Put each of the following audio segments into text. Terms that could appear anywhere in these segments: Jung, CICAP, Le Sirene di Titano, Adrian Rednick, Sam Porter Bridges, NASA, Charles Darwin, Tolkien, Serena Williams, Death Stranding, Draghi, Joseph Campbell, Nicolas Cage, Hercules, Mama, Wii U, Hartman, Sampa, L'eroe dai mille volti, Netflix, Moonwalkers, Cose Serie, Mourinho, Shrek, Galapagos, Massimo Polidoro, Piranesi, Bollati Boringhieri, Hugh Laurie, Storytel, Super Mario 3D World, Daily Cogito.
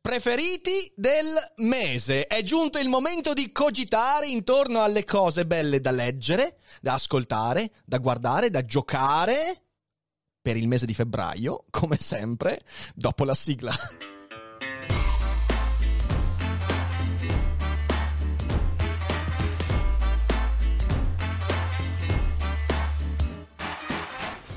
Preferiti del mese. È giunto il momento di cogitare intorno alle cose belle da leggere, da ascoltare, da guardare, da giocare per il mese di febbraio, come sempre, dopo la sigla.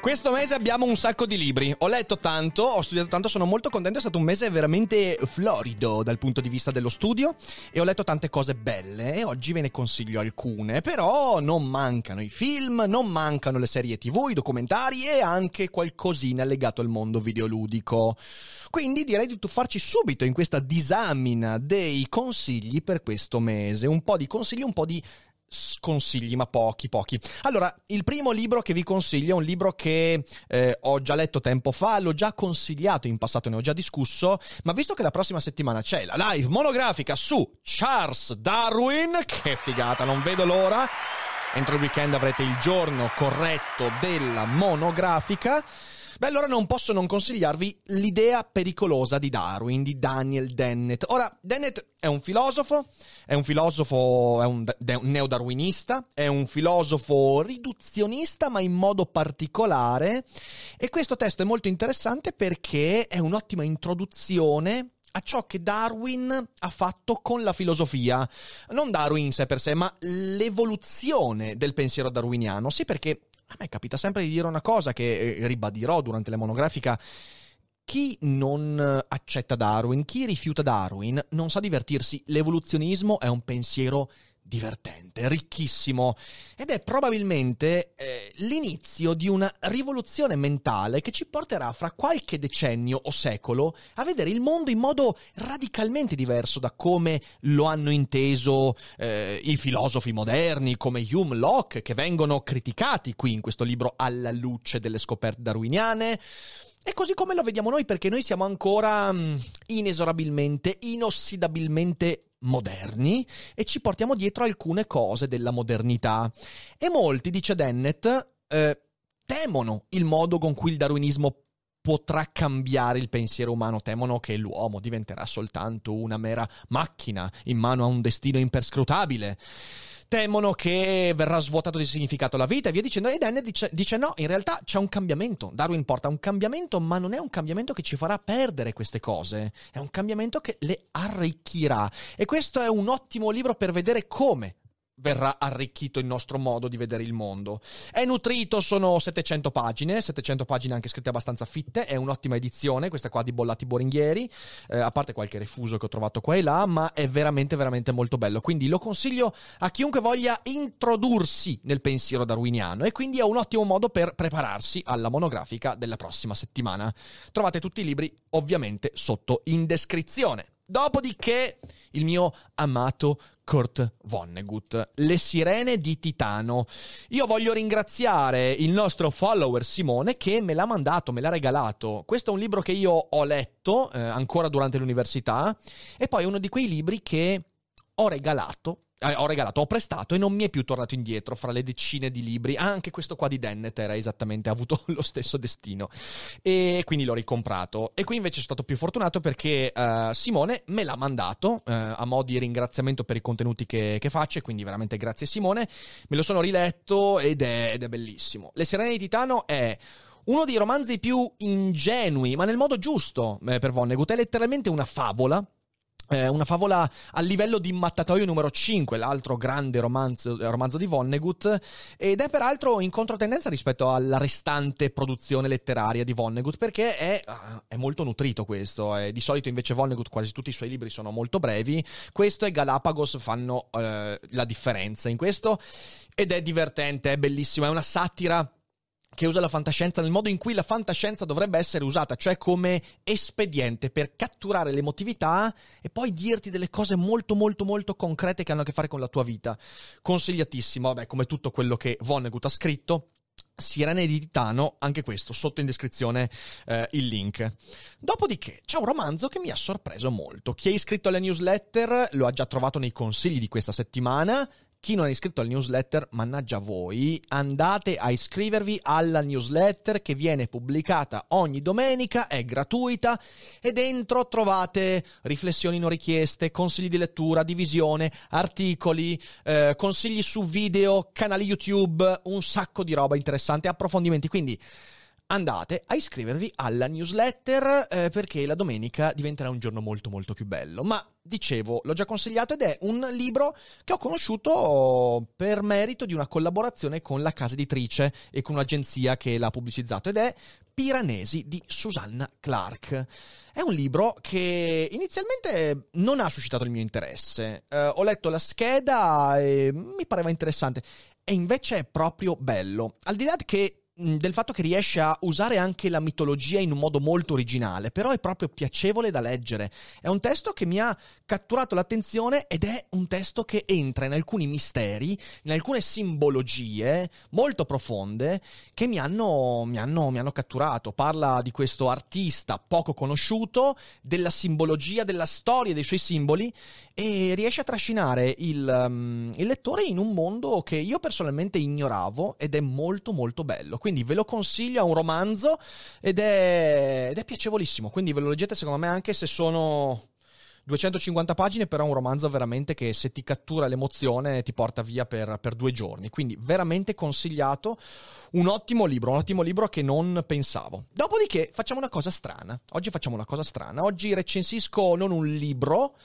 Questo mese abbiamo un sacco di libri. Ho letto tanto, ho studiato tanto, sono molto contento. È stato un mese veramente florido dal punto di vista dello studio e ho letto tante cose belle e oggi ve ne consiglio alcune. Però non mancano i film, non mancano le serie TV, i documentari e anche qualcosina legato al mondo videoludico. Quindi direi di tuffarci subito in questa disamina dei consigli per questo mese. Un po' di consigli, un po' di sconsigli, ma pochi. Allora, il primo libro che vi consiglio è un libro che ho già letto tempo fa, l'ho già consigliato in passato, ne ho già discusso, ma visto che la prossima settimana c'è la live monografica su Charles Darwin, che figata, non vedo l'ora. Entro il weekend avrete il giorno corretto della monografica. Beh, allora non posso non consigliarvi L'idea pericolosa di Darwin di Daniel Dennett. Ora, Dennett è un filosofo, è un neodarwinista, è un filosofo riduzionista, ma in modo particolare. E questo testo è molto interessante perché è un'ottima introduzione a ciò che Darwin ha fatto con la filosofia. Non Darwin in sé per sé, ma l'evoluzione del pensiero darwiniano. Sì, perché a me capita sempre di dire una cosa che ribadirò durante la monografica. Chi non accetta Darwin, chi rifiuta Darwin, non sa divertirsi. L'evoluzionismo è un pensiero divertente, ricchissimo, ed è probabilmente l'inizio di una rivoluzione mentale che ci porterà fra qualche decennio o secolo a vedere il mondo in modo radicalmente diverso da come lo hanno inteso i filosofi moderni come Hume, Locke, che vengono criticati qui in questo libro alla luce delle scoperte darwiniane. E così come lo vediamo noi, perché noi siamo ancora inesorabilmente, inossidabilmente moderni e ci portiamo dietro alcune cose della modernità. E molti, dice Dennett, temono il modo con cui il darwinismo potrà cambiare il pensiero umano, temono che l'uomo diventerà soltanto una mera macchina in mano a un destino imperscrutabile, temono che verrà svuotato di significato la vita e via dicendo. E Dennett dice no, in realtà c'è un cambiamento, Darwin porta un cambiamento, ma non è un cambiamento che ci farà perdere queste cose, è un cambiamento che le arricchirà. E questo è un ottimo libro per vedere come verrà arricchito il nostro modo di vedere il mondo. È nutrito, sono 700 pagine anche scritte abbastanza fitte, è un'ottima edizione questa qua di Bollati Boringhieri, a parte qualche refuso che ho trovato qua e là, ma è veramente molto bello, quindi lo consiglio a chiunque voglia introdursi nel pensiero darwiniano e quindi è un ottimo modo per prepararsi alla monografica della prossima settimana. Trovate tutti i libri ovviamente sotto in descrizione. Dopodiché il mio amato Kurt Vonnegut, Le Sirene di Titano. Io voglio ringraziare il nostro follower Simone che me l'ha mandato, me l'ha regalato. Questo è un libro che io ho letto ancora durante l'università e poi è uno di quei libri che ho prestato e non mi è più tornato indietro fra le decine di libri. Anche questo qua di Dennett era esattamente, ha avuto lo stesso destino e quindi l'ho ricomprato. E qui invece sono stato più fortunato perché Simone me l'ha mandato a mo' di ringraziamento per i contenuti che faccio, e quindi veramente grazie Simone. Me lo sono riletto ed è bellissimo. Le Sirene di Titano è uno dei romanzi più ingenui, ma nel modo giusto per Vonnegut. È letteralmente una favola Una favola a livello di Mattatoio numero 5, l'altro grande romanzo di Vonnegut, ed è peraltro in controtendenza rispetto alla restante produzione letteraria di Vonnegut, perché è molto nutrito questo. Di solito invece Vonnegut, quasi tutti i suoi libri sono molto brevi, questo e Galapagos fanno la differenza in questo, ed è divertente, è bellissimo, è una satira che usa la fantascienza nel modo in cui la fantascienza dovrebbe essere usata, cioè come espediente per catturare l'emotività e poi dirti delle cose molto molto molto concrete che hanno a che fare con la tua vita. Consigliatissimo, vabbè, come tutto quello che Vonnegut ha scritto. Sirene di Titano, anche questo, sotto in descrizione il link. Dopodiché c'è un romanzo che mi ha sorpreso molto. Chi è iscritto alla newsletter lo ha già trovato nei consigli di questa settimana. Chi non è iscritto al newsletter, mannaggia voi, andate a iscrivervi alla newsletter che viene pubblicata ogni domenica, è gratuita e dentro trovate riflessioni non richieste, consigli di lettura, divisione, articoli, consigli su video, canali YouTube, un sacco di roba interessante, approfondimenti, quindi andate a iscrivervi alla newsletter perché la domenica diventerà un giorno molto molto più bello. Ma dicevo, l'ho già consigliato ed è un libro che ho conosciuto per merito di una collaborazione con la casa editrice e con un'agenzia che l'ha pubblicizzato, ed è Piranesi di Susanna Clarke. È un libro che inizialmente non ha suscitato il mio interesse. Ho letto la scheda e mi pareva interessante, e invece è proprio bello. Al di là che del fatto che riesce a usare anche la mitologia in un modo molto originale, però è proprio piacevole da leggere. È un testo che mi ha catturato l'attenzione ed è un testo che entra in alcuni misteri, in alcune simbologie molto profonde che mi hanno catturato. Parla di questo artista poco conosciuto, della simbologia, della storia dei suoi simboli, e riesce a trascinare il lettore in un mondo che io personalmente ignoravo, ed è molto molto bello. Quindi ve lo consiglio, è un romanzo ed è piacevolissimo, quindi ve lo leggete secondo me anche se sono 250 pagine, però è un romanzo veramente che se ti cattura l'emozione ti porta via per 2 giorni, quindi veramente consigliato, un ottimo libro che non pensavo. Dopodiché facciamo una cosa strana, oggi recensisco non un libro,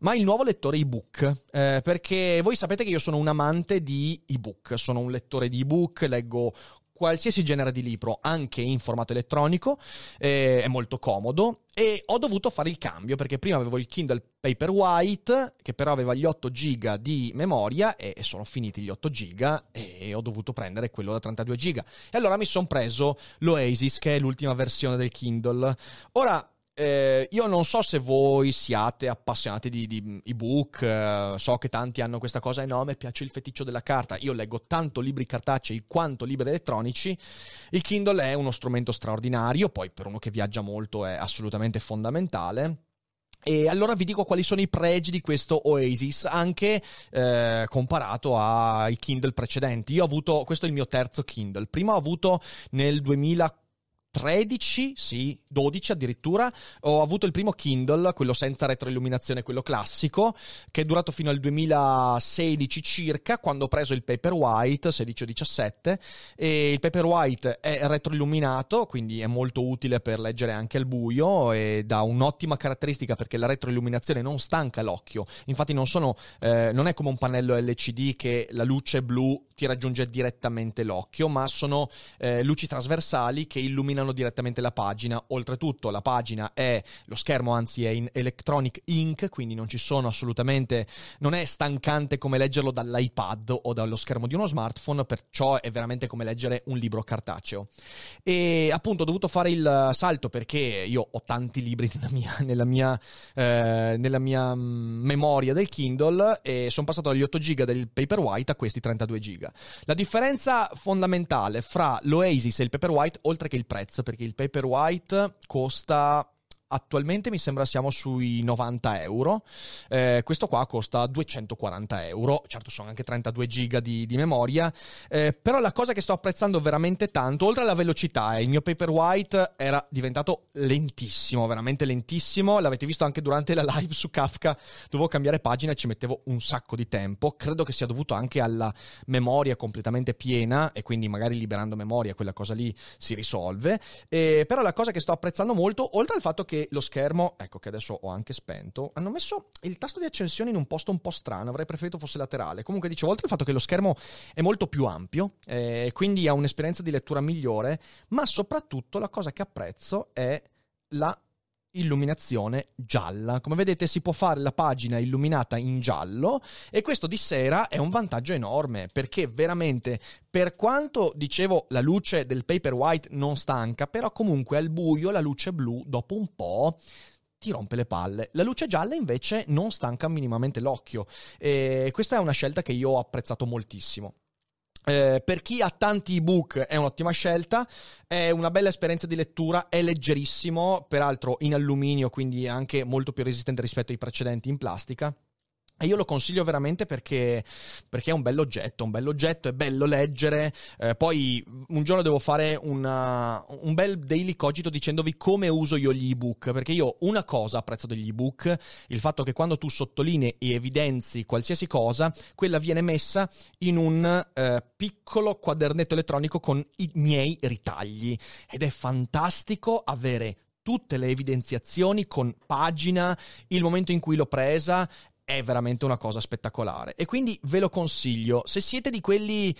ma il nuovo lettore ebook, perché voi sapete che io sono un amante di ebook, sono un lettore di ebook, leggo qualsiasi genere di libro, anche in formato elettronico, è molto comodo, e ho dovuto fare il cambio perché prima avevo il Kindle Paperwhite che però aveva gli 8 giga di memoria e sono finiti gli 8 giga e ho dovuto prendere quello da 32 giga e allora mi sono preso l'Oasis che è l'ultima versione del Kindle. Ora io non so se voi siate appassionati di ebook, so che tanti hanno questa cosa e no, mi piace il feticcio della carta. Io leggo tanto libri cartacei quanto libri elettronici. Il Kindle è uno strumento straordinario, poi per uno che viaggia molto è assolutamente fondamentale. E allora vi dico quali sono i pregi di questo Oasis, anche comparato ai Kindle precedenti. Io ho avuto, questo è il mio terzo Kindle, prima ho avuto nel 2012 addirittura, ho avuto il primo Kindle, quello senza retroilluminazione, quello classico, che è durato fino al 2016 circa, quando ho preso il Paperwhite 16 o 17, e il Paperwhite è retroilluminato, quindi è molto utile per leggere anche al buio ed ha un'ottima caratteristica perché la retroilluminazione non stanca l'occhio, infatti non è come un pannello LCD che la luce blu ti raggiunge direttamente l'occhio, ma sono luci trasversali che illuminano direttamente la pagina. Oltretutto la pagina lo schermo è in electronic ink, quindi non è stancante come leggerlo dall'iPad o dallo schermo di uno smartphone, perciò è veramente come leggere un libro cartaceo. E appunto ho dovuto fare il salto perché io ho tanti libri nella mia memoria del Kindle e sono passato dagli 8 giga del Paperwhite a questi 32 giga. La differenza fondamentale fra l'Oasis e il Paperwhite, oltre che il prezzo, perché il Paperwhite costa attualmente, mi sembra siamo sui 90 euro, questo qua costa 240 euro. Certo, sono anche 32 giga di memoria, però la cosa che sto apprezzando veramente tanto, oltre alla velocità, il mio Paperwhite era diventato lentissimo, veramente lentissimo, l'avete visto anche durante la live su Kafka, dovevo cambiare pagina e ci mettevo un sacco di tempo. Credo che sia dovuto anche alla memoria completamente piena e quindi magari liberando memoria quella cosa lì si risolve, però la cosa che sto apprezzando molto, oltre al fatto che e lo schermo, ecco che adesso ho anche spento, hanno messo il tasto di accensione in un posto un po' strano, avrei preferito fosse laterale. Comunque dicevo, oltre al fatto che lo schermo è molto più ampio, quindi ha un'esperienza di lettura migliore, ma soprattutto la cosa che apprezzo è la illuminazione gialla. Come vedete si può fare la pagina illuminata in giallo e questo di sera è un vantaggio enorme, perché veramente, per quanto dicevo la luce del paper white non stanca, però comunque al buio la luce blu dopo un po' ti rompe le palle. La luce gialla invece non stanca minimamente l'occhio e questa è una scelta che io ho apprezzato moltissimo. Per chi ha tanti ebook è un'ottima scelta, è una bella esperienza di lettura, è leggerissimo, peraltro in alluminio, quindi anche molto più resistente rispetto ai precedenti in plastica. E io lo consiglio veramente perché è un bell'oggetto, è bello leggere. Poi un giorno devo fare un bel daily cogito dicendovi come uso io gli ebook, perché io una cosa apprezzo degli ebook, il fatto che quando tu sottolinei e evidenzi qualsiasi cosa, quella viene messa in un piccolo quadernetto elettronico con i miei ritagli, ed è fantastico avere tutte le evidenziazioni con pagina, il momento in cui l'ho presa. È veramente una cosa spettacolare e quindi ve lo consiglio. Se siete di quelli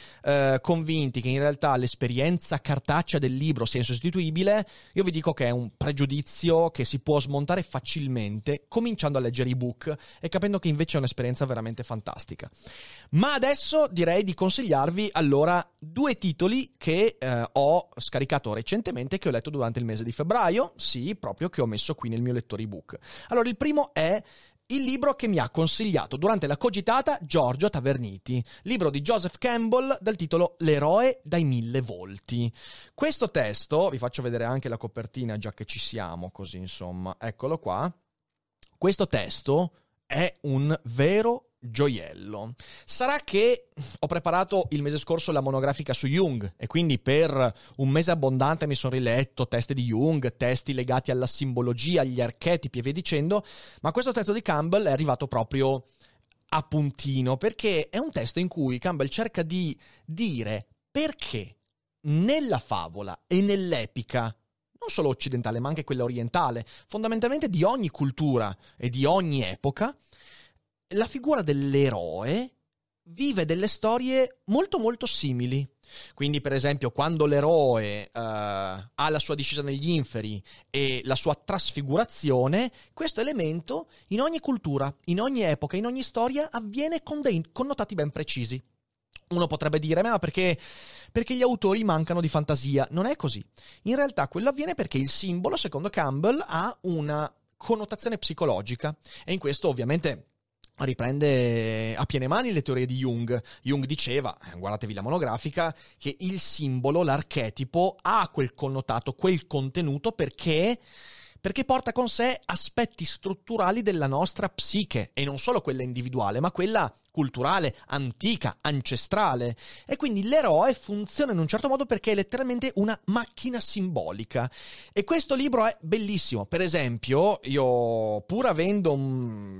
convinti che in realtà l'esperienza cartacea del libro sia insostituibile, io vi dico che è un pregiudizio che si può smontare facilmente cominciando a leggere ebook e capendo che invece è un'esperienza veramente fantastica. Ma adesso direi di consigliarvi allora due titoli che ho scaricato recentemente, che ho letto durante il mese di febbraio, sì, proprio, che ho messo qui nel mio lettore ebook. Allora, il primo è il libro che mi ha consigliato durante la cogitata Giorgio Taverniti, libro di Joseph Campbell dal titolo L'eroe dai mille volti. Questo testo, vi faccio vedere anche la copertina già che ci siamo, così insomma, eccolo qua. Questo testo è un vero gioiello. Sarà che ho preparato il mese scorso la monografica su Jung e quindi per un mese abbondante mi sono riletto testi di Jung, testi legati alla simbologia, agli archetipi e via dicendo, ma questo testo di Campbell è arrivato proprio a puntino, perché è un testo in cui Campbell cerca di dire perché nella favola e nell'epica, non solo occidentale ma anche quella orientale, fondamentalmente di ogni cultura e di ogni epoca, la figura dell'eroe vive delle storie molto molto simili. Quindi per esempio quando l'eroe ha la sua discesa negli inferi e la sua trasfigurazione, questo elemento in ogni cultura, in ogni epoca, in ogni storia avviene con dei connotati ben precisi. Uno potrebbe dire, ma perché gli autori mancano di fantasia? Non è così. In realtà quello avviene perché il simbolo, secondo Campbell, ha una connotazione psicologica e in questo ovviamente riprende a piene mani le teorie di Jung. Jung diceva, guardatevi la monografica, che il simbolo, l'archetipo, ha quel connotato, quel contenuto perché porta con sé aspetti strutturali della nostra psiche, e non solo quella individuale, ma quella culturale, antica, ancestrale. E quindi l'eroe funziona in un certo modo perché è letteralmente una macchina simbolica. E questo libro è bellissimo. Per esempio, io, pur avendo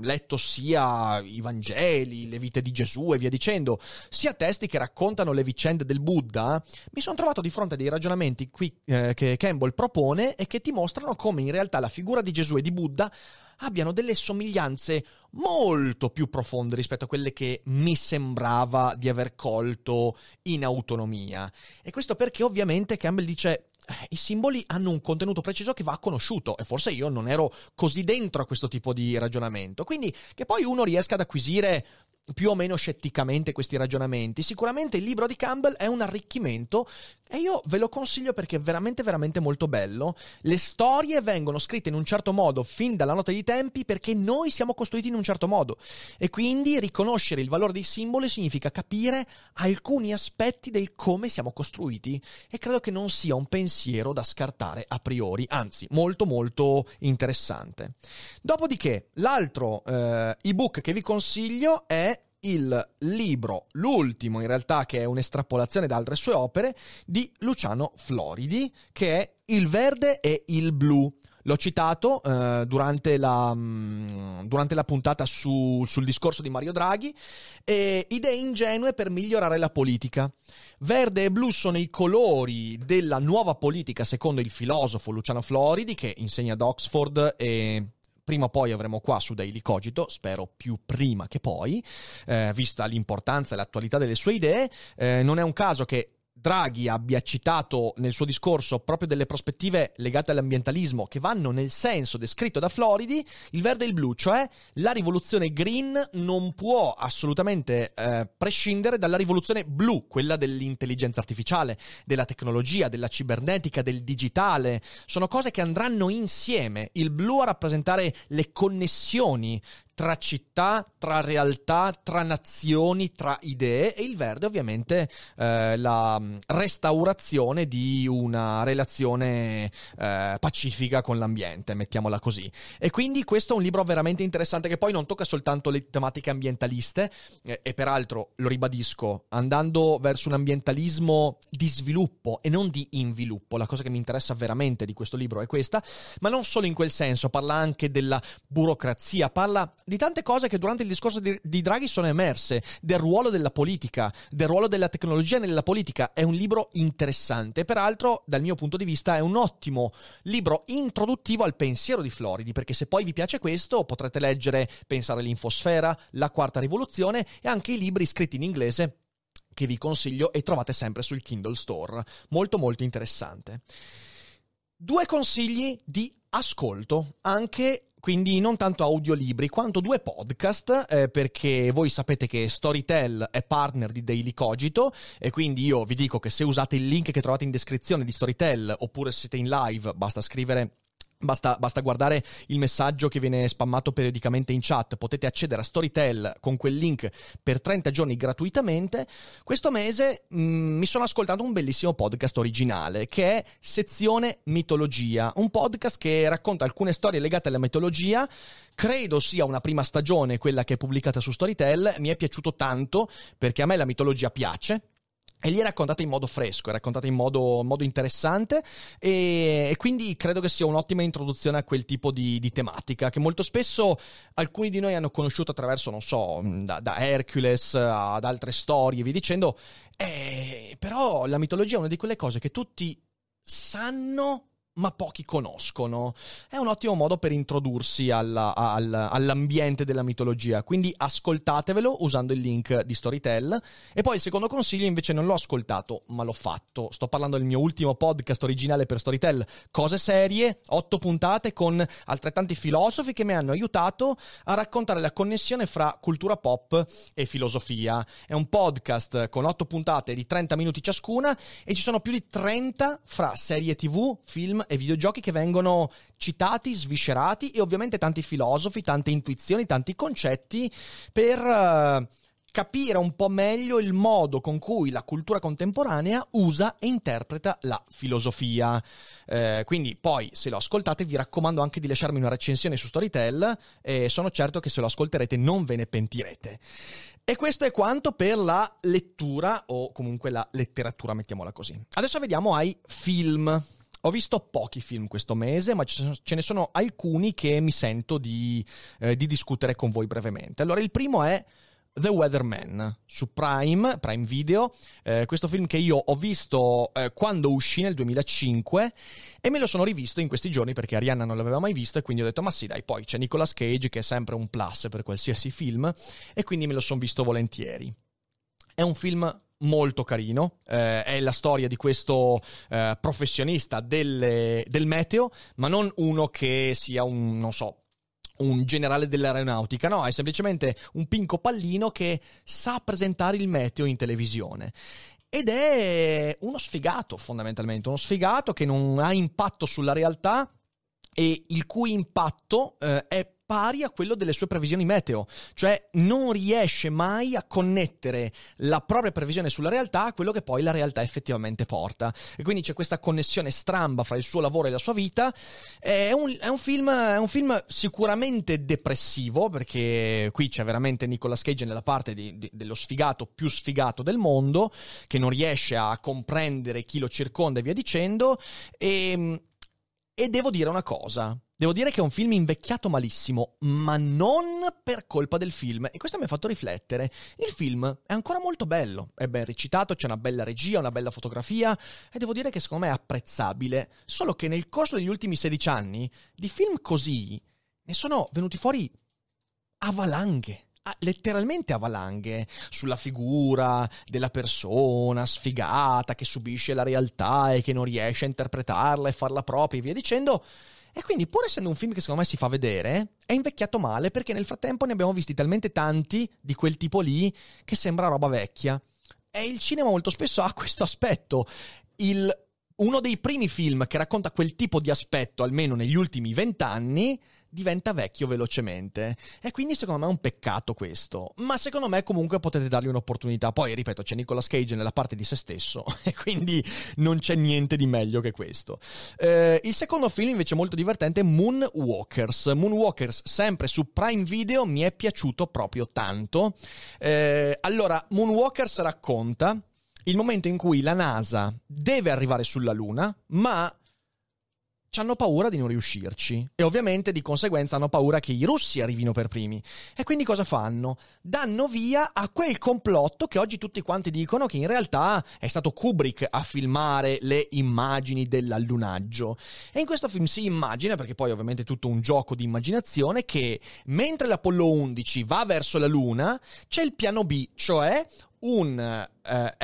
letto sia i Vangeli, le vite di Gesù e via dicendo, sia testi che raccontano le vicende del Buddha, mi sono trovato di fronte a dei ragionamenti qui che Campbell propone e che ti mostrano come in realtà la figura di Gesù e di Buddha abbiano delle somiglianze molto più profonde rispetto a quelle che mi sembrava di aver colto in autonomia. E questo perché ovviamente Campbell dice i simboli hanno un contenuto preciso che va conosciuto, e forse io non ero così dentro a questo tipo di ragionamento. Quindi che poi uno riesca ad acquisire più o meno scetticamente questi ragionamenti, sicuramente il libro di Campbell è un arricchimento e io ve lo consiglio perché è veramente veramente molto bello. Le storie vengono scritte in un certo modo fin dalla notte dei tempi perché noi siamo costruiti in un certo modo, e quindi riconoscere il valore dei simboli significa capire alcuni aspetti del come siamo costruiti, e credo che non sia un pensiero da scartare a priori, anzi molto molto interessante. Dopodiché l'altro ebook che vi consiglio è il libro, l'ultimo in realtà, che è un'estrapolazione da altre sue opere, di Luciano Floridi, che è Il verde e il blu. L'ho citato durante la puntata sul discorso di Mario Draghi. Idee ingenue per migliorare la politica. Verde e blu sono i colori della nuova politica, secondo il filosofo Luciano Floridi, che insegna ad Oxford, e prima o poi avremo qua su Daily Cogito, spero più prima che poi, vista l'importanza e l'attualità delle sue idee. Non è un caso che Draghi abbia citato nel suo discorso proprio delle prospettive legate all'ambientalismo che vanno nel senso descritto da Floridi, il verde e il blu, cioè la rivoluzione green non può assolutamente prescindere dalla rivoluzione blu, quella dell'intelligenza artificiale, della tecnologia, della cibernetica, del digitale. Sono cose che andranno insieme, il blu a rappresentare le connessioni tra città, tra realtà, tra nazioni, tra idee, e il verde ovviamente la restaurazione di una relazione pacifica con l'ambiente, mettiamola così. E quindi questo è un libro veramente interessante, che poi non tocca soltanto le tematiche ambientaliste, e peraltro, lo ribadisco, andando verso un ambientalismo di sviluppo e non di inviluppo. La cosa che mi interessa veramente di questo libro è questa, ma non solo in quel senso, parla anche della burocrazia, parla di tante cose che durante il discorso di Draghi sono emerse, del ruolo della politica, del ruolo della tecnologia nella politica. È un libro interessante, peraltro dal mio punto di vista è un ottimo libro introduttivo al pensiero di Floridi, perché se poi vi piace questo potrete leggere Pensare all'infosfera, La quarta rivoluzione e anche i libri scritti in inglese che vi consiglio e trovate sempre sul Kindle Store, molto molto interessante. Due consigli di ascolto, anche quindi non tanto audiolibri quanto due podcast, perché voi sapete che Storytel è partner di Daily Cogito, e quindi io vi dico che se usate il link che trovate in descrizione di Storytel, oppure se siete in live basta scrivere, Basta guardare il messaggio che viene spammato periodicamente in chat, potete accedere a Storytel con quel link per 30 giorni gratuitamente. Questo mese mi sono ascoltato un bellissimo podcast originale che è Sezione Mitologia, un podcast che racconta alcune storie legate alla mitologia. Credo sia una prima stagione quella che è pubblicata su Storytel, mi è piaciuto tanto perché a me la mitologia piace. E lì è raccontata in modo fresco, è raccontata in modo interessante, e quindi credo che sia un'ottima introduzione a quel tipo di tematica che molto spesso alcuni di noi hanno conosciuto attraverso, non so, da Hercules ad altre storie, vi dicendo, però la mitologia è una di quelle cose che tutti sanno ma pochi conoscono. È un ottimo modo per introdursi all'ambiente della mitologia, quindi ascoltatevelo usando il link di Storytel. E poi il secondo consiglio invece non l'ho ascoltato ma l'ho fatto, sto parlando del mio ultimo podcast originale per Storytel, Cose Serie, 8 puntate con altrettanti filosofi che mi hanno aiutato a raccontare la connessione fra cultura pop e filosofia. È un podcast con 8 puntate di 30 minuti ciascuna e ci sono più di 30 fra serie TV, film e videogiochi che vengono citati, sviscerati, e ovviamente tanti filosofi, tante intuizioni, tanti concetti per capire un po' meglio il modo con cui la cultura contemporanea usa e interpreta la filosofia. Quindi poi, se lo ascoltate, vi raccomando anche di lasciarmi una recensione su Storytel, e sono certo che se lo ascolterete non ve ne pentirete. E questo è quanto per la lettura, o comunque la letteratura, mettiamola così. Adesso vediamo ai film. Ho visto pochi film questo mese, ma ce ne sono alcuni che mi sento di discutere con voi brevemente. Allora, il primo è The Weatherman, su Prime Video, questo film che io ho visto quando uscì nel 2005 e me lo sono rivisto in questi giorni perché Arianna non l'aveva mai visto, e quindi ho detto ma sì dai, poi c'è Nicolas Cage che è sempre un plus per qualsiasi film, e quindi me lo sono visto volentieri. È un film molto carino, è la storia di questo professionista del meteo, ma non uno che sia un generale dell'aeronautica, no, è semplicemente un pinco pallino che sa presentare il meteo in televisione. Ed è uno sfigato, fondamentalmente, uno sfigato che non ha impatto sulla realtà e il cui impatto è pari a quello delle sue previsioni meteo, cioè non riesce mai a connettere la propria previsione sulla realtà a quello che poi la realtà effettivamente porta, e quindi c'è questa connessione stramba fra il suo lavoro e la sua vita. È un film sicuramente depressivo, perché qui c'è veramente Nicolas Cage nella parte dello sfigato più sfigato del mondo, che non riesce a comprendere chi lo circonda e via dicendo, e E devo dire una cosa, devo dire che è un film invecchiato malissimo, ma non per colpa del film, e questo mi ha fatto riflettere. Il film è ancora molto bello, è ben recitato, c'è una bella regia, una bella fotografia, e devo dire che secondo me è apprezzabile, solo che nel corso degli ultimi 16 anni di film così ne sono venuti fuori avvalanghe. Letteralmente avvalanghe sulla figura della persona sfigata che subisce la realtà e che non riesce a interpretarla e farla propria e via dicendo, e quindi pur essendo un film che secondo me si fa vedere è invecchiato male, perché nel frattempo ne abbiamo visti talmente tanti di quel tipo lì che sembra roba vecchia. E il cinema molto spesso ha questo aspetto. Uno dei primi film che racconta quel tipo di aspetto, almeno negli ultimi 20 anni, diventa vecchio velocemente, e quindi secondo me è un peccato questo, ma secondo me comunque potete dargli un'opportunità. Poi ripeto, c'è Nicolas Cage nella parte di se stesso e quindi non c'è niente di meglio che questo. Il secondo film invece molto divertente è Moonwalkers, sempre su Prime Video, mi è piaciuto proprio tanto. Allora, Moonwalkers racconta il momento in cui la NASA deve arrivare sulla Luna, ma hanno paura di non riuscirci, e ovviamente di conseguenza hanno paura che i russi arrivino per primi, e quindi cosa fanno? Danno via a quel complotto che oggi tutti quanti dicono che in realtà è stato Kubrick a filmare le immagini dell'allunaggio. E in questo film si immagina, perché poi ovviamente è tutto un gioco di immaginazione, che mentre l'Apollo 11 va verso la Luna c'è il piano B, cioè un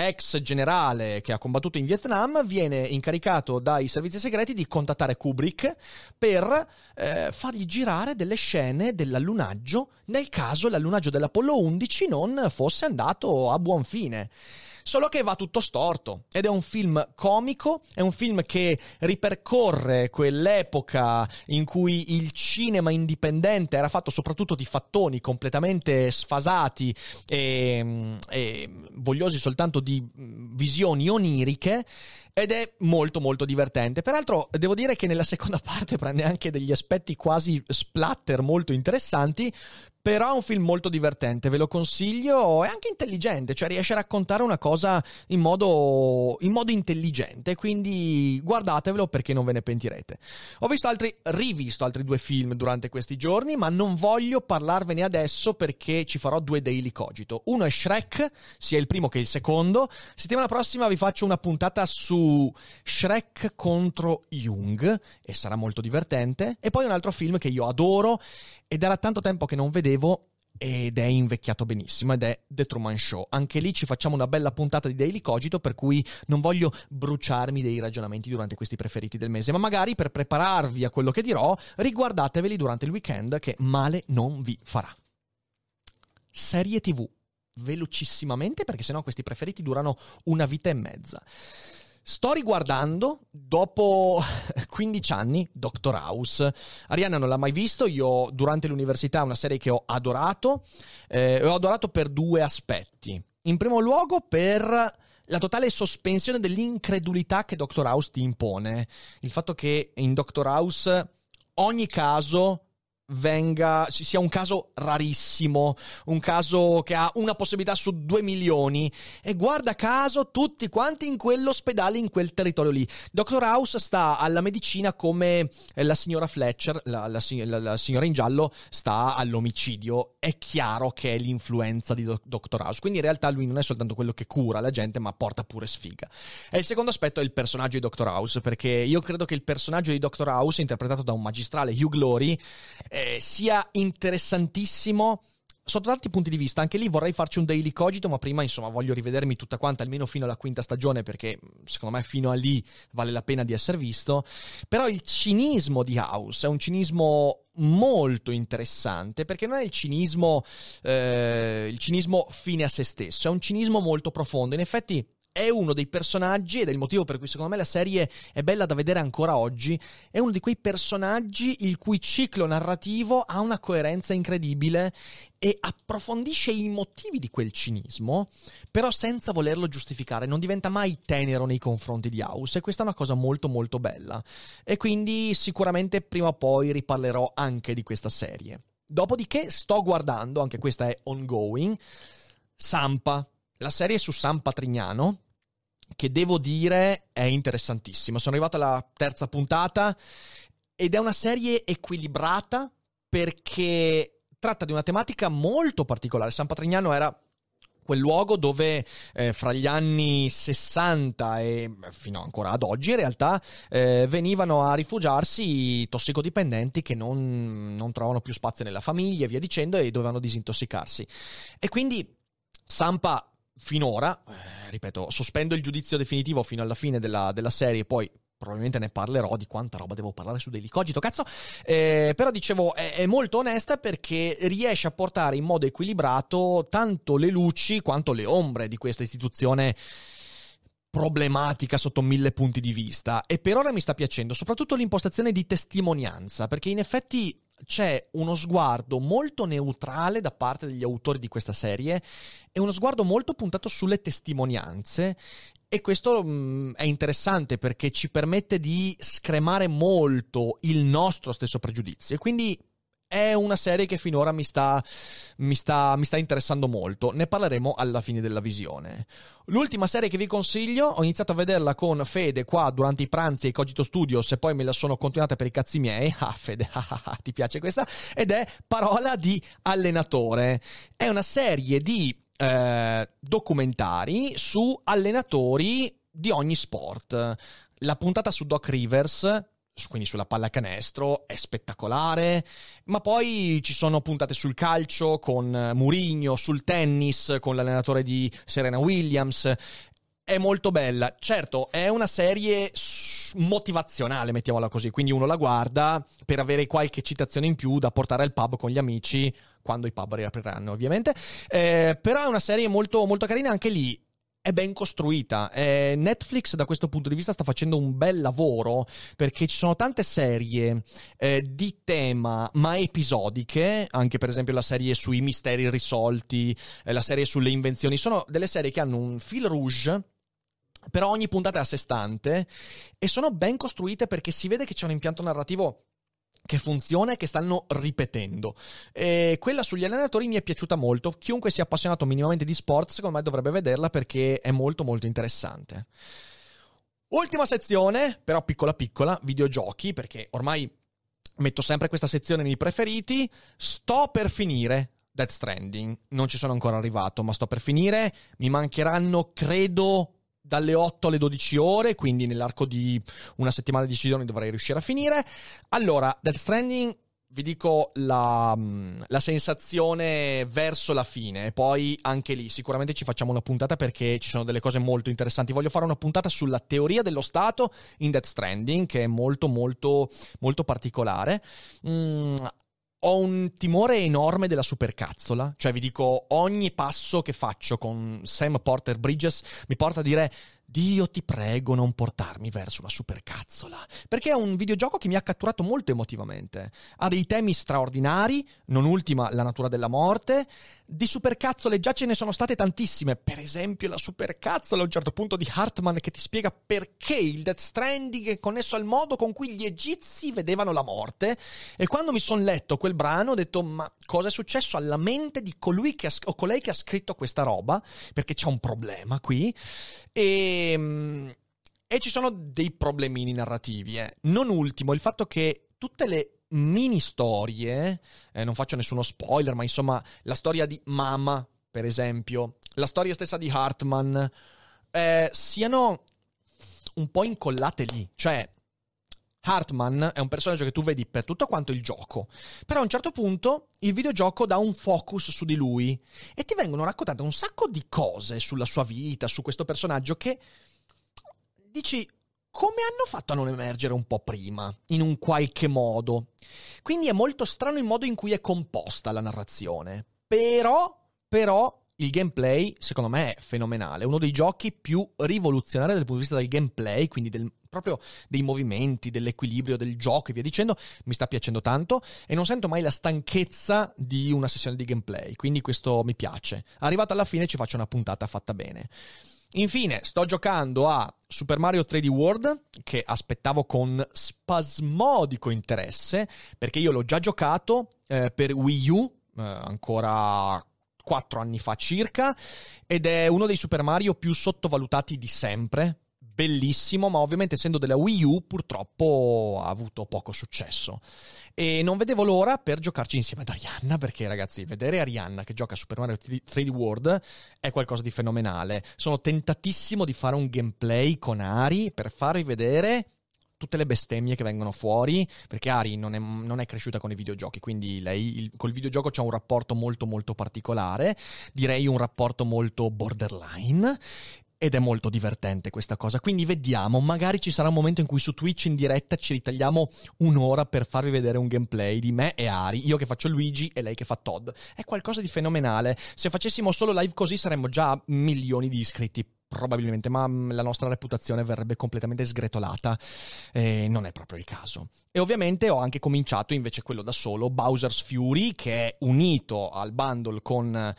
ex generale che ha combattuto in Vietnam viene incaricato dai servizi segreti di contattare Kubrick per fargli girare delle scene dell'allunaggio, nel caso l'allunaggio dell'Apollo 11 non fosse andato a buon fine. Solo che va tutto storto, ed è un film comico, è un film che ripercorre quell'epoca in cui il cinema indipendente era fatto soprattutto di fattoni completamente sfasati e vogliosi soltanto di visioni oniriche, ed è molto molto divertente. Peraltro devo dire che nella seconda parte prende anche degli aspetti quasi splatter molto interessanti. Però è un film molto divertente, ve lo consiglio, è anche intelligente, cioè riesce a raccontare una cosa in modo intelligente, quindi guardatevelo perché non ve ne pentirete. Ho visto rivisto altri 2 film durante questi giorni, ma non voglio parlarvene adesso perché ci farò 2 Daily Cogito. Uno è Shrek, sia il primo che il secondo. Settimana prossima vi faccio una puntata su Shrek contro Jung, e sarà molto divertente. E poi un altro film che io adoro, ed era tanto tempo che non vedevo, ed è invecchiato benissimo, ed è The Truman Show. Anche lì ci facciamo una bella puntata di Daily Cogito, per cui non voglio bruciarmi dei ragionamenti durante questi preferiti del mese, ma magari per prepararvi a quello che dirò, riguardateveli durante il weekend, che male non vi farà. Serie TV, velocissimamente, perché sennò questi preferiti durano una vita e mezza. Sto riguardando, dopo 15 anni, Doctor House. Arianna non l'ha mai visto, io durante l'università è una serie che ho adorato per 2 aspetti. In primo luogo per la totale sospensione dell'incredulità che Doctor House ti impone. Il fatto che in Doctor House ogni caso sia un caso rarissimo, un caso che ha una possibilità su 2 milioni, e guarda caso tutti quanti in quell'ospedale, in quel territorio lì. Dr. House sta alla medicina come la signora Fletcher, la signora in giallo sta all'omicidio. È chiaro che è l'influenza di Dr. House, quindi in realtà lui non è soltanto quello che cura la gente, ma porta pure sfiga. E il secondo aspetto è il personaggio di Dr. House, perché io credo che il personaggio di Dr. House, interpretato da un magistrale, Hugh Laurie, sia interessantissimo sotto tanti punti di vista. Anche lì vorrei farci un Daily Cogito, ma prima insomma voglio rivedermi tutta quanta, almeno fino alla 5ª stagione, perché secondo me fino a lì vale la pena di essere visto. Però il cinismo di House è un cinismo molto interessante, perché non è il cinismo fine a se stesso, è un cinismo molto profondo. In effetti è uno dei personaggi, ed è il motivo per cui secondo me la serie è bella da vedere ancora oggi, è uno di quei personaggi il cui ciclo narrativo ha una coerenza incredibile e approfondisce i motivi di quel cinismo, però senza volerlo giustificare, non diventa mai tenero nei confronti di House, e questa è una cosa molto molto bella. E quindi sicuramente prima o poi riparlerò anche di questa serie. Dopodiché sto guardando, anche questa è ongoing, Sampa. La serie è su San Patrignano, che devo dire è interessantissima. Sono arrivato alla terza puntata ed è una serie equilibrata perché tratta di una tematica molto particolare. San Patrignano era quel luogo dove fra gli anni 60 e fino ancora ad oggi in realtà venivano a rifugiarsi i tossicodipendenti che non trovavano più spazio nella famiglia e via dicendo, e dovevano disintossicarsi. E quindi Sampa finora, ripeto, sospendo il giudizio definitivo fino alla fine della serie, poi probabilmente ne parlerò di quanta roba devo parlare su Daily Cogito, cazzo, però dicevo è molto onesta perché riesce a portare in modo equilibrato tanto le luci quanto le ombre di questa istituzione problematica sotto mille punti di vista, e per ora mi sta piacendo soprattutto l'impostazione di testimonianza, perché in effetti c'è uno sguardo molto neutrale da parte degli autori di questa serie e uno sguardo molto puntato sulle testimonianze. E questo è interessante perché ci permette di scremare molto il nostro stesso pregiudizio. E quindi è una serie che finora mi sta interessando molto. Ne parleremo alla fine della visione. L'ultima serie che vi consiglio, ho iniziato a vederla con Fede qua durante i pranzi ai Cogito Studios e poi me la sono continuata per i cazzi miei. Ah Fede, ti piace questa? Ed è Parola di allenatore. È una serie di documentari su allenatori di ogni sport. La puntata su Doc Rivers, quindi sulla pallacanestro, è spettacolare, ma poi ci sono puntate sul calcio con Mourinho, sul tennis con l'allenatore di Serena Williams. È molto bella. Certo, è una serie motivazionale, mettiamola così, quindi uno la guarda per avere qualche citazione in più da portare al pub con gli amici quando i pub riapriranno, ovviamente. Però è una serie molto, molto carina, anche lì è ben costruita. Netflix da questo punto di vista sta facendo un bel lavoro, perché ci sono tante serie di tema ma episodiche, anche per esempio la serie sui misteri irrisolti, la serie sulle invenzioni. Sono delle serie che hanno un fil rouge, però ogni puntata è a sé stante e sono ben costruite perché si vede che c'è un impianto narrativo che funziona e che stanno ripetendo. E quella sugli allenatori mi è piaciuta molto. Chiunque sia appassionato minimamente di sport secondo me dovrebbe vederla perché è molto molto interessante. Ultima sezione, però piccola piccola, videogiochi, perché ormai metto sempre questa sezione nei preferiti. Sto per finire Death Stranding, non ci sono ancora arrivato ma sto per finire. Mi mancheranno credo dalle 8 alle 12 ore, quindi nell'arco di una settimana, 10 giorni dovrei riuscire a finire. Allora, Death Stranding, vi dico la sensazione verso la fine, poi anche lì sicuramente ci facciamo una puntata perché ci sono delle cose molto interessanti. Voglio fare una puntata sulla teoria dello Stato in Death Stranding, che è molto molto molto particolare. Ho un timore enorme della supercazzola, cioè vi dico, ogni passo che faccio con Sam Porter Bridges mi porta a dire Dio ti prego non portarmi verso una supercazzola, perché è un videogioco che mi ha catturato molto emotivamente, ha dei temi straordinari, non ultima la natura della morte. Di supercazzole già ce ne sono state tantissime, per esempio la supercazzola a un certo punto di Hartman che ti spiega perché il Death Stranding è connesso al modo con cui gli egizi vedevano la morte, e quando mi son letto quel brano ho detto ma cosa è successo alla mente di colui che o colei che ha scritto questa roba, perché c'è un problema qui. E ci sono dei problemini narrativi, non ultimo il fatto che tutte le mini storie, non faccio nessuno spoiler, ma insomma la storia di Mama per esempio, la storia stessa di Hartman, siano un po' incollate lì. Cioè Hartman è un personaggio che tu vedi per tutto quanto il gioco, però a un certo punto il videogioco dà un focus su di lui e ti vengono raccontate un sacco di cose sulla sua vita, su questo personaggio, che dici come hanno fatto a non emergere un po' prima, in un qualche modo. Quindi è molto strano il modo in cui è composta la narrazione, però il gameplay secondo me è fenomenale, uno dei giochi più rivoluzionari dal punto di vista del gameplay, quindi proprio dei movimenti, dell'equilibrio del gioco e via dicendo. Mi sta piacendo tanto e non sento mai la stanchezza di una sessione di gameplay, quindi questo mi piace. Arrivato alla fine ci faccio una puntata fatta bene. Infine, sto giocando a Super Mario 3D World, che aspettavo con spasmodico interesse, perché io l'ho già giocato per Wii U ancora 4 anni fa circa, ed è uno dei Super Mario più sottovalutati di sempre. Bellissimo, ma ovviamente essendo della Wii U purtroppo ha avuto poco successo. E non vedevo l'ora per giocarci insieme ad Arianna, perché ragazzi, vedere Arianna che gioca a Super Mario 3D World è qualcosa di fenomenale. Sono tentatissimo di fare un gameplay con Ari per farvi vedere tutte le bestemmie che vengono fuori, perché Ari non è cresciuta con i videogiochi, quindi lei col videogioco c'ha un rapporto molto molto particolare, direi un rapporto molto borderline, ed è molto divertente questa cosa. Quindi vediamo, magari ci sarà un momento in cui su Twitch in diretta ci ritagliamo un'ora per farvi vedere un gameplay di me e Ari, io che faccio Luigi e lei che fa Todd. È qualcosa di fenomenale. Se facessimo solo live così saremmo già milioni di iscritti probabilmente, ma la nostra reputazione verrebbe completamente sgretolata e non è proprio il caso. E ovviamente ho anche cominciato invece quello da solo, Bowser's Fury, che è unito al bundle con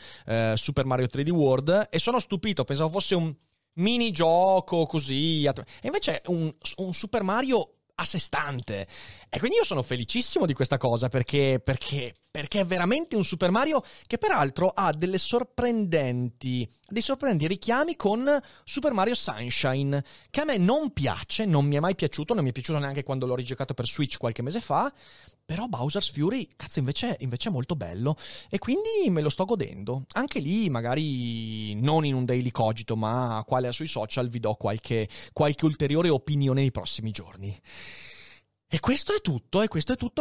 Super Mario 3D World, e sono stupito, pensavo fosse un minigioco così, e invece è un Super Mario a sé stante, e quindi io sono felicissimo di questa cosa, perché è veramente un Super Mario che peraltro ha dei sorprendenti richiami con Super Mario Sunshine, che a me non piace, non mi è mai piaciuto, non mi è piaciuto neanche quando l'ho rigiocato per Switch qualche mese fa, però Bowser's Fury, cazzo, invece è molto bello, e quindi me lo sto godendo. Anche lì, magari non in un Daily Cogito, ma quale sui social, vi do qualche ulteriore opinione nei prossimi giorni. E questo è tutto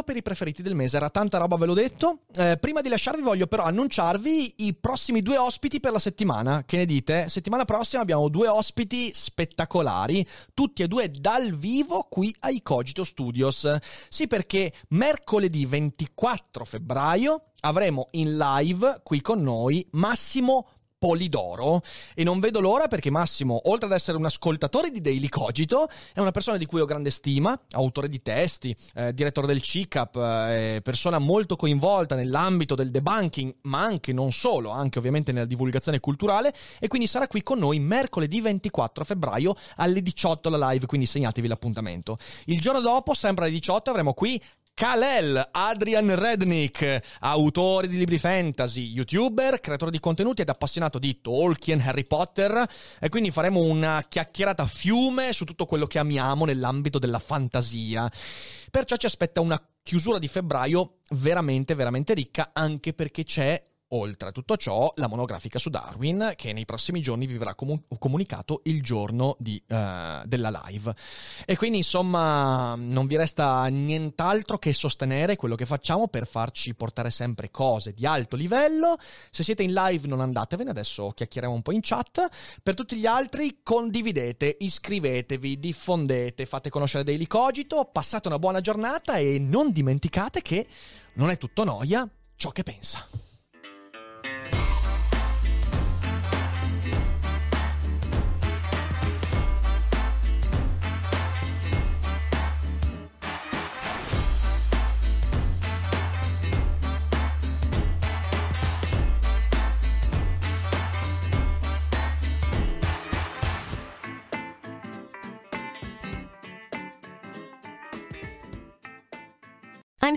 per i preferiti del mese. Era tanta roba, ve l'ho detto. Prima di lasciarvi voglio però annunciarvi i prossimi 2 ospiti per la settimana. Che ne dite? Settimana prossima abbiamo 2 ospiti spettacolari, tutti e 2 dal vivo qui ai Cogito Studios. Sì, perché mercoledì 24 febbraio avremo in live qui con noi Massimo Polidoro, e non vedo l'ora, perché Massimo, oltre ad essere un ascoltatore di Daily Cogito, è una persona di cui ho grande stima, autore di testi, direttore del CICAP, persona molto coinvolta nell'ambito del debunking, ma anche non solo, anche ovviamente nella divulgazione culturale, e quindi sarà qui con noi mercoledì 24 febbraio alle 18 la live, quindi segnatevi l'appuntamento. Il giorno dopo, sempre alle 18, avremo qui Kalel, Adrian Rednick, autore di libri fantasy, youtuber, creatore di contenuti ed appassionato di Tolkien, Harry Potter, e quindi faremo una chiacchierata a fiume su tutto quello che amiamo nell'ambito della fantasia. Perciò ci aspetta una chiusura di febbraio veramente, veramente ricca, anche perché c'è, oltre a tutto ciò, la monografica su Darwin, che nei prossimi giorni vi verrà comunicato il giorno della live. E quindi, insomma, non vi resta nient'altro che sostenere quello che facciamo per farci portare sempre cose di alto livello. Se siete in live non andatevene, adesso chiacchieriamo un po' in chat. Per tutti gli altri, condividete, iscrivetevi, diffondete, fate conoscere Daily Cogito, passate una buona giornata e non dimenticate che non è tutto noia ciò che pensa. I'm